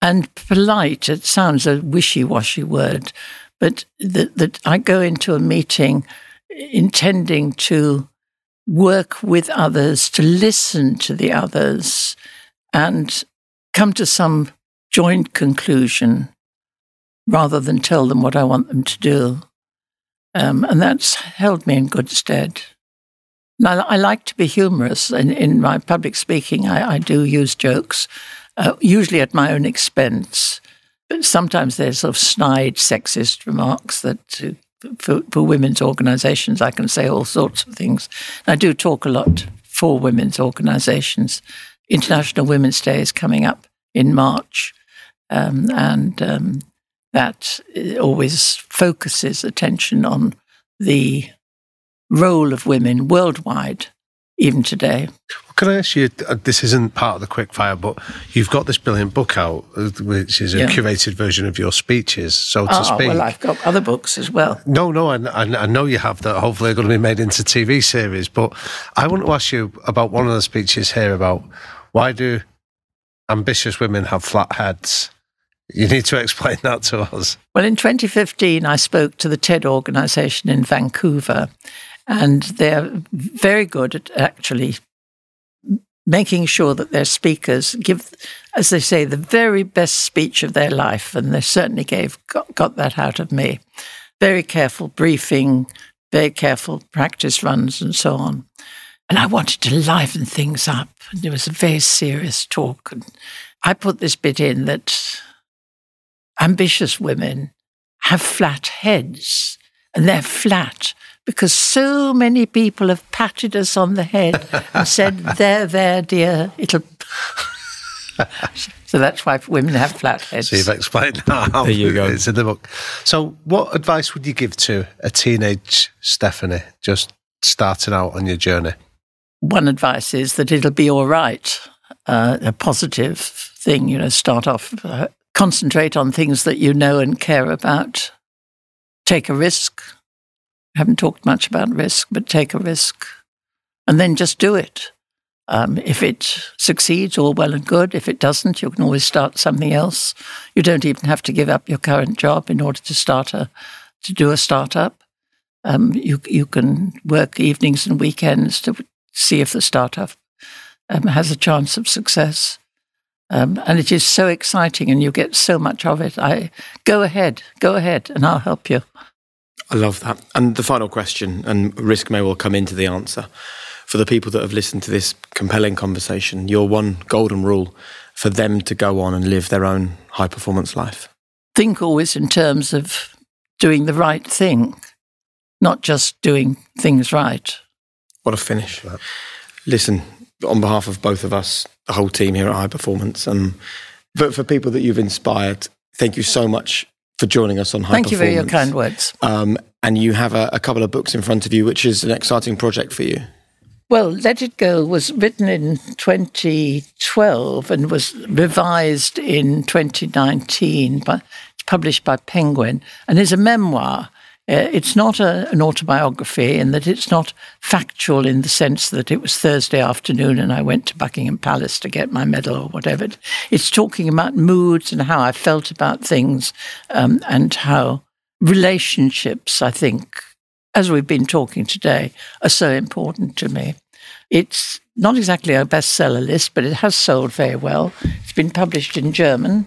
And polite, it sounds a wishy-washy word, but that I go into a meeting intending to work with others, to listen to the others, and come to some joint conclusion rather than tell them what I want them to do. And that's held me in good stead. I like to be humorous. In my public speaking, I do use jokes, usually at my own expense. But sometimes there's sort of snide, sexist remarks that for women's organizations, I can say all sorts of things. I do talk a lot for women's organizations. International Women's Day is coming up in March, and that always focuses attention on the role of women worldwide, even today. Well, can I ask you, this isn't part of the quickfire, but you've got this brilliant book out, which is a curated version of your speeches, so to speak. Well, I've got other books as well. No, I know you have that. Hopefully are going to be made into TV series, but I want to ask you about one of the speeches here about why do ambitious women have flat heads? You need to explain that to us. Well, in 2015, I spoke to the TED organization in Vancouver, and they're very good at actually making sure that their speakers give, as they say, the very best speech of their life, and they certainly got that out of me. Very careful briefing, very careful practice runs and so on. And I wanted to liven things up. And it was a very serious talk. And I put this bit in that ambitious women have flat heads, and they're flat because so many people have patted us on the head and said, there, dear, it'll... So that's why women have flat heads. So you've explained that. There you go. It's in the book. So what advice would you give to a teenage Stephanie just starting out on your journey? One advice is that it'll be all right, a positive thing, start off... concentrate on things that you know and care about. Take a risk. I haven't talked much about risk, but take a risk. And then just do it. If it succeeds, all well and good. If it doesn't, you can always start something else. You don't even have to give up your current job in order to do a startup. You can work evenings and weekends to see if the startup has a chance of success. And it is so exciting, and you get so much of it. Go ahead, and I'll help you. I love that. And the final question, and risk may well come into the answer. For the people that have listened to this compelling conversation, your one golden rule for them to go on and live their own high-performance life. Think always in terms of doing the right thing, not just doing things right. What a finish. Listen, on behalf of both of us, the whole team here at High Performance, but for people that you've inspired, thank you so much for joining us on High Performance. Thank you for your kind words. And you have a couple of books in front of you, which is an exciting project for you. Well, Let It Go was written in 2012 and was revised in 2019, but it's published by Penguin, and is a memoir. It's not an autobiography, in that it's not factual in the sense that it was Thursday afternoon and I went to Buckingham Palace to get my medal or whatever. It's talking about moods and how I felt about things, and how relationships, I think, as we've been talking today, are so important to me. It's not exactly a bestseller list, but it has sold very well. It's been published in German,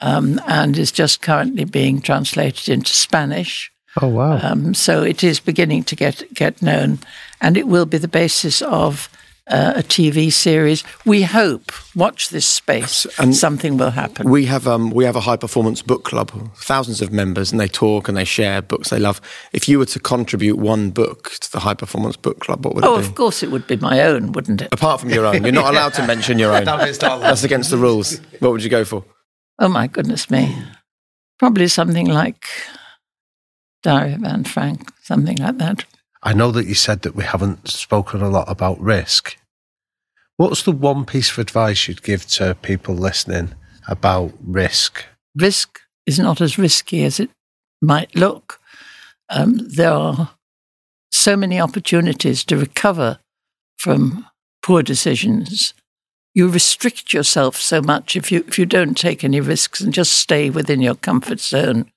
and is just currently being translated into Spanish. Oh, wow. So it is beginning to get known, and it will be the basis of a TV series. We hope, watch this space, and something will happen. We have a high-performance book club, thousands of members, and they talk and they share books they love. If you were to contribute one book to the high-performance book club, what would it be? Of course it would be my own, wouldn't it? Apart from your own. You're not allowed to mention your own. That's against the rules. What would you go for? Oh, my goodness me. Probably something like... Diary of Anne Frank, something like that. I know that you said that we haven't spoken a lot about risk. What's the one piece of advice you'd give to people listening about risk? Risk is not as risky as it might look. There are so many opportunities to recover from poor decisions. You restrict yourself so much if you don't take any risks and just stay within your comfort zone.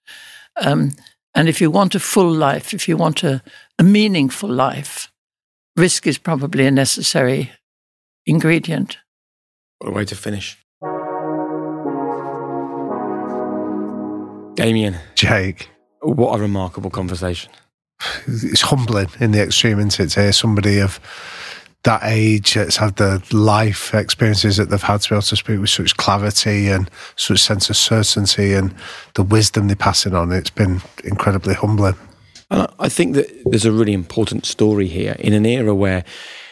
And if you want a full life, if you want a meaningful life, risk is probably a necessary ingredient. What a way to finish. Damian. Jake. What a remarkable conversation. it's humbling in the extreme, isn't it, to hear somebody of that age that's had the life experiences that they've had to be able to speak with such clarity and such sense of certainty and the wisdom they're passing on. It's been incredibly humbling. And I think that there's a really important story here in an era where,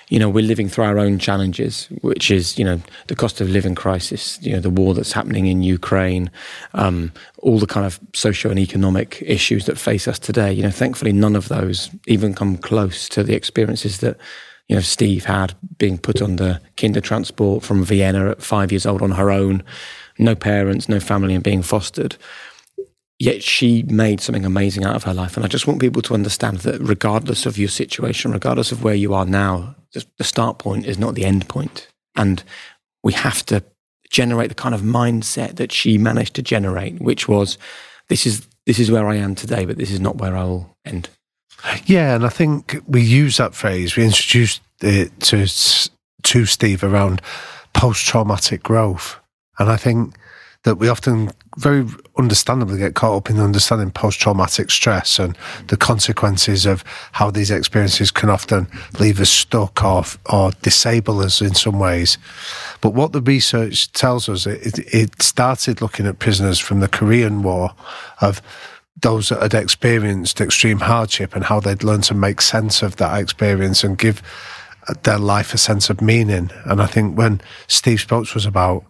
you know, we're living through our own challenges, which is, you know, the cost of living crisis, you know, the war that's happening in Ukraine, all the kind of socio and economic issues that face us today. You know, thankfully, none of those even come close to the experiences that, you know, Steve had, being put on the Kindertransport from Vienna at 5 years old on her own, no parents, no family, and being fostered. Yet she made something amazing out of her life. And I just want people to understand that regardless of your situation, regardless of where you are now, the start point is not the end point. And we have to generate the kind of mindset that she managed to generate, which was, this is where I am today, but this is not where I will end. Yeah, and I think we use that phrase, we introduced it to Steve around post-traumatic growth. And I think that we often very understandably get caught up in understanding post-traumatic stress and the consequences of how these experiences can often leave us stuck or disable us in some ways. But what the research tells us, it started looking at prisoners from the Korean War, of those that had experienced extreme hardship and how they'd learned to make sense of that experience and give their life a sense of meaning. And I think when Steve spoke to us about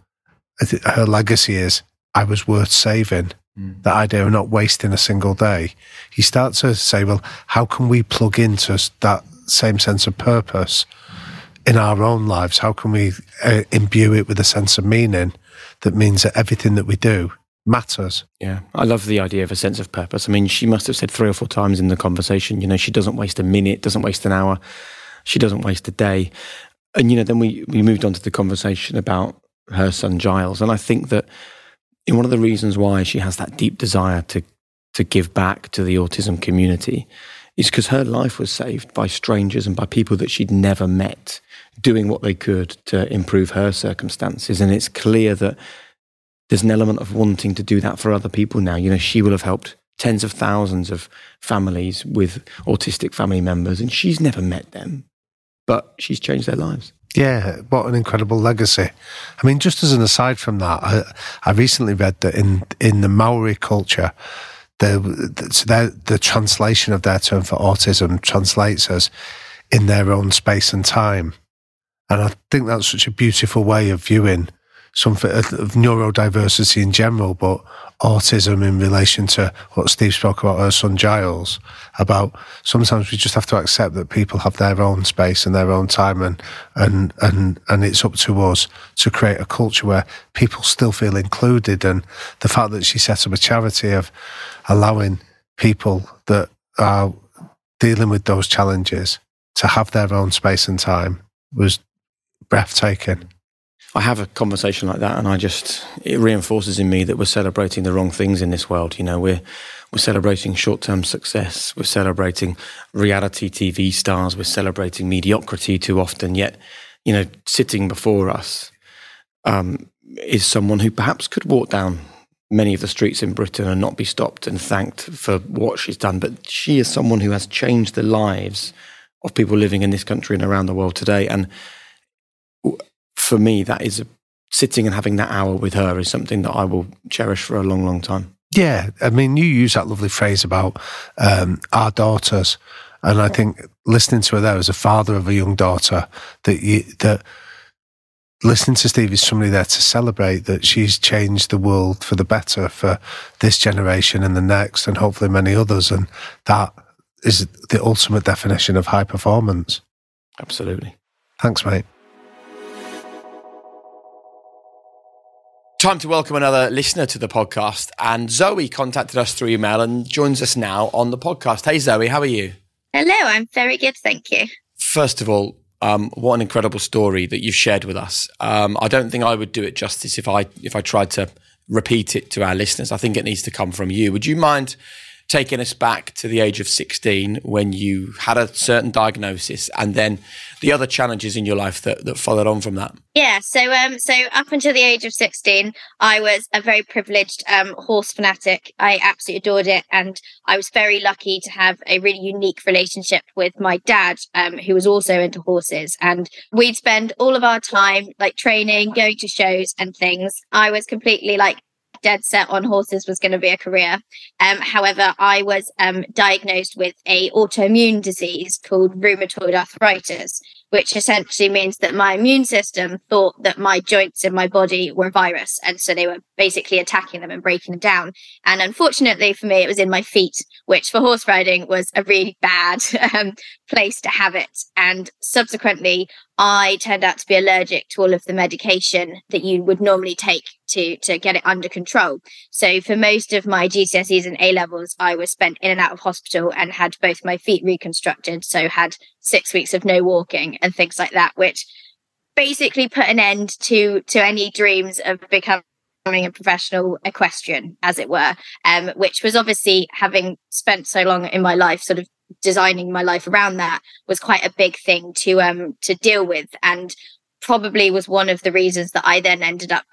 her legacy is, I was worth saving, that idea of not wasting a single day, he starts to say, well, how can we plug into that same sense of purpose in our own lives? How can we imbue it with a sense of meaning that means that everything that we do matters? Yeah, I love the idea of a sense of purpose. I mean, she must have said 3 or 4 times in the conversation, you know, she doesn't waste a minute, doesn't waste an hour, she doesn't waste a day. And, you know, then we moved on to the conversation about her son Giles. And I think that one of the reasons why she has that deep desire to give back to the autism community is because her life was saved by strangers and by people that she'd never met doing what they could to improve her circumstances. And it's clear that there's an element of wanting to do that for other people now. You know, she will have helped tens of thousands of families with autistic family members, and she's never met them, but she's changed their lives. Yeah, what an incredible legacy. I mean, just as an aside from that, I recently read that in the Maori culture, the translation of their term for autism translates as in their own space and time. And I think that's such a beautiful way of viewing something of neurodiversity in general, but autism in relation to what Steve spoke about her son Giles, about sometimes we just have to accept that people have their own space and their own time, and it's up to us to create a culture where people still feel included. And the fact that she set up a charity of allowing people that are dealing with those challenges to have their own space and time was breathtaking. I have a conversation like that, and it reinforces in me that we're celebrating the wrong things in this world. You know, we're celebrating short-term success, we're celebrating reality TV stars, we're celebrating mediocrity too often. Yet, you know, sitting before us is someone who perhaps could walk down many of the streets in Britain and not be stopped and thanked for what she's done. But she is someone who has changed the lives of people living in this country and around the world today. And for me, that is sitting and having that hour with her is something that I will cherish for a long, long time. Yeah, I mean, you use that lovely phrase about our daughters, and I think listening to her there as a father of a young daughter, that listening to Steve is somebody there to celebrate that she's changed the world for the better for this generation and the next, and hopefully many others, and that is the ultimate definition of high performance. Absolutely. Thanks, mate. Time to welcome another listener to the podcast, and Zoe contacted us through email and joins us now on the podcast. Hey Zoe, how are you? Hello, I'm very good, thank you. First of all, what an incredible story that you've shared with us. I don't think I would do it justice if I tried to repeat it to our listeners. I think it needs to come from you. Would you mind taking us back to the age of 16 when you had a certain diagnosis, and then the other challenges in your life that followed on from that. Yeah, so up until the age of 16, I was a very privileged horse fanatic. I absolutely adored it, and I was very lucky to have a really unique relationship with my dad, who was also into horses. And we'd spend all of our time like training, going to shows and things. I was completely like dead set on horses was going to be a career. However, I was diagnosed with an autoimmune disease called rheumatoid arthritis, which essentially means that my immune system thought that my joints in my body were a virus. And so they were basically attacking them and breaking them down. And unfortunately for me, it was in my feet, which for horse riding was a really bad place to have it. And subsequently, I turned out to be allergic to all of the medication that you would normally take to get it under control. So for most of my GCSEs and A-levels, I was spent in and out of hospital and had both my feet reconstructed. So had 6 weeks of no walking and things like that, which basically put an end to any dreams of becoming a professional equestrian, as it were, which was obviously, having spent so long in my life sort of designing my life around that, was quite a big thing to deal with, and probably was one of the reasons that I then ended up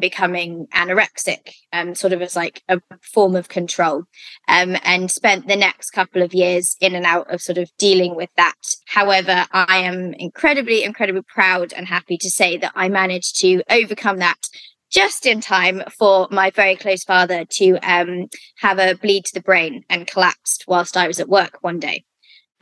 becoming anorexic, sort of as like a form of control, and spent the next couple of years in and out of sort of dealing with that. However, I am incredibly, incredibly proud and happy to say that I managed to overcome that just in time for my very close father to have a bleed to the brain and collapsed whilst I was at work one day.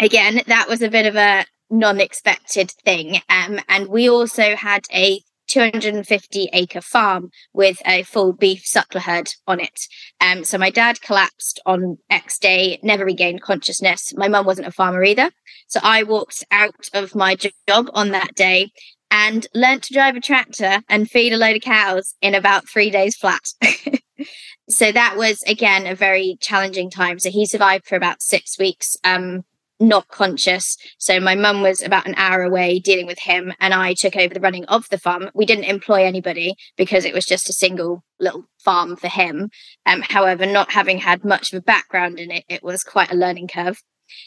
Again, that was a bit of a non-expected thing. And we also had a 250-acre farm with a full beef suckler herd on it. So my dad collapsed on X day, never regained consciousness. My mum wasn't a farmer either. So I walked out of my job on that day and learnt to drive a tractor and feed a load of cows in about 3 days flat. So that was, again, a very challenging time. So he survived for about 6 weeks, not conscious. So my mum was about an hour away dealing with him, and I took over the running of the farm. We didn't employ anybody because it was just a single little farm for him. However, not having had much of a background in it, it was quite a learning curve.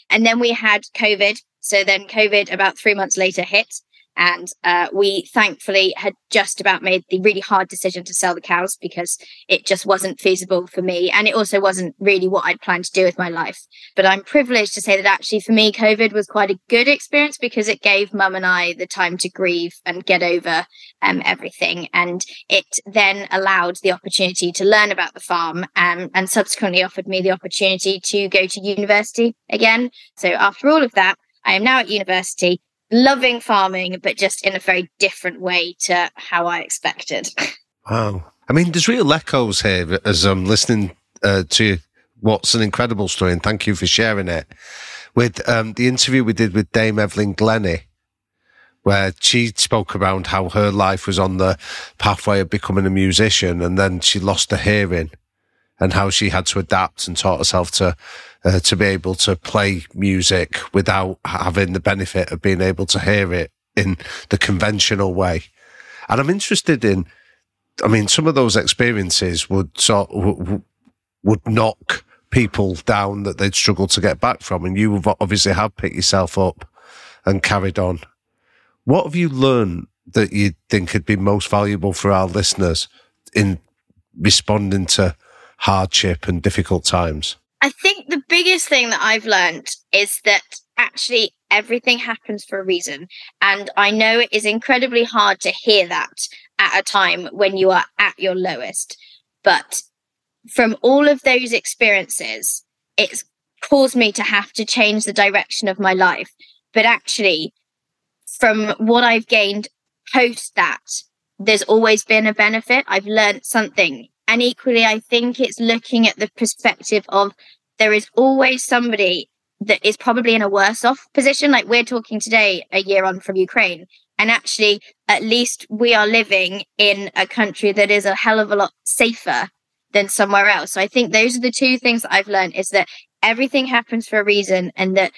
And then we had COVID. So then COVID about 3 months later hit, and we thankfully had just about made the really hard decision to sell the cows because it just wasn't feasible for me. And it also wasn't really what I'd planned to do with my life. But I'm privileged to say that actually for me, COVID was quite a good experience because it gave mum and I the time to grieve and get over everything. And it then allowed the opportunity to learn about the farm, and subsequently offered me the opportunity to go to university again. So after all of that, I am now at university, loving farming, but just in a very different way to how I expected. Wow. I mean, there's real echoes here as I'm listening to you. What's an incredible story, and thank you for sharing it. With the interview we did with Dame Evelyn Glennie, where she spoke around how her life was on the pathway of becoming a musician, and then she lost her hearing, and how she had to adapt and taught herself to be able to play music without having the benefit of being able to hear it in the conventional way. And I'm interested in, I mean, some of those experiences would knock people down that they'd struggle to get back from. And you obviously have picked yourself up and carried on. What have you learned that you think could be most valuable for our listeners in responding to hardship and difficult times? I think the biggest thing that I've learned is that actually everything happens for a reason. And I know it is incredibly hard to hear that at a time when you are at your lowest. But from all of those experiences, it's caused me to have to change the direction of my life. But actually, from what I've gained post that, there's always been a benefit. I've learned something. And equally, I think it's looking at the perspective of there is always somebody that is probably in a worse off position. Like we're talking today, a year on from Ukraine. And actually, at least we are living in a country that is a hell of a lot safer than somewhere else. So I think those are the two things that I've learned, is that everything happens for a reason, and that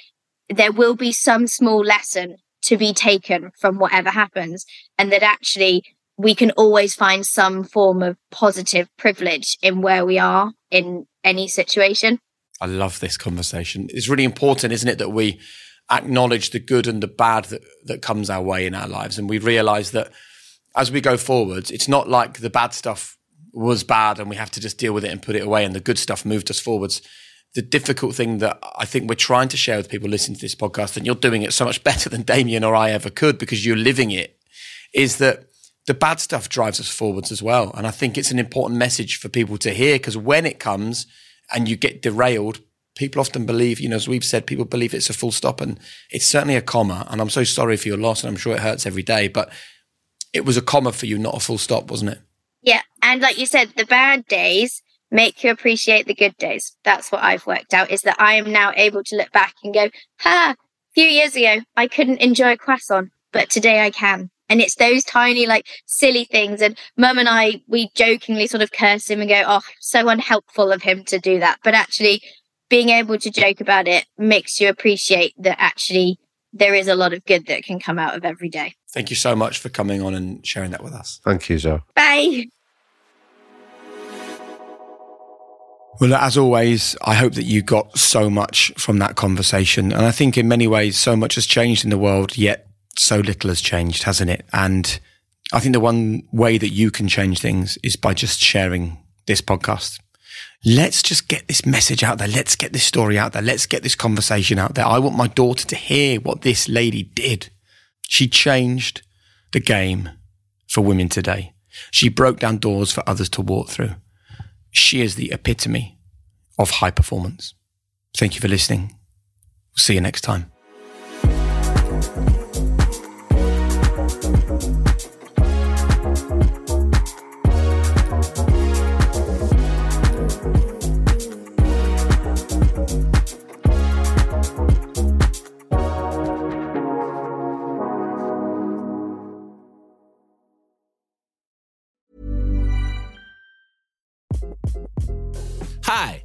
there will be some small lesson to be taken from whatever happens, and that actually we can always find some form of positive privilege in where we are in any situation. I love this conversation. It's really important, isn't it, that we acknowledge the good and the bad that comes our way in our lives. And we realize that as we go forwards, it's not like the bad stuff was bad and we have to just deal with it and put it away and the good stuff moved us forwards. The difficult thing that I think we're trying to share with people listening to this podcast, and you're doing it so much better than Damian or I ever could because you're living it, is that the bad stuff drives us forwards as well. And I think it's an important message for people to hear, because when it comes and you get derailed, people often believe, you know, as we've said, people believe it's a full stop, and it's certainly a comma. And I'm so sorry for your loss, and I'm sure it hurts every day, but it was a comma for you, not a full stop, wasn't it? Yeah. And like you said, the bad days make you appreciate the good days. That's what I've worked out, is that I am now able to look back and go, a few years ago, I couldn't enjoy a croissant, but today I can. And it's those tiny, like, silly things. And Mum and I, we jokingly sort of curse him and go, oh, so unhelpful of him to do that. But actually being able to joke about it makes you appreciate that actually there is a lot of good that can come out of every day. Thank you so much for coming on and sharing that with us. Thank you, Zoe. Bye. Well, as always, I hope that you got so much from that conversation. And I think in many ways, so much has changed in the world, yet so little has changed, hasn't it? And I think the one way that you can change things is by just sharing this podcast. Let's just get this message out there. Let's get this story out there. Let's get this conversation out there. I want my daughter to hear what this lady did. She changed the game for women today. She broke down doors for others to walk through. She is the epitome of high performance. Thank you for listening. See you next time. Hi,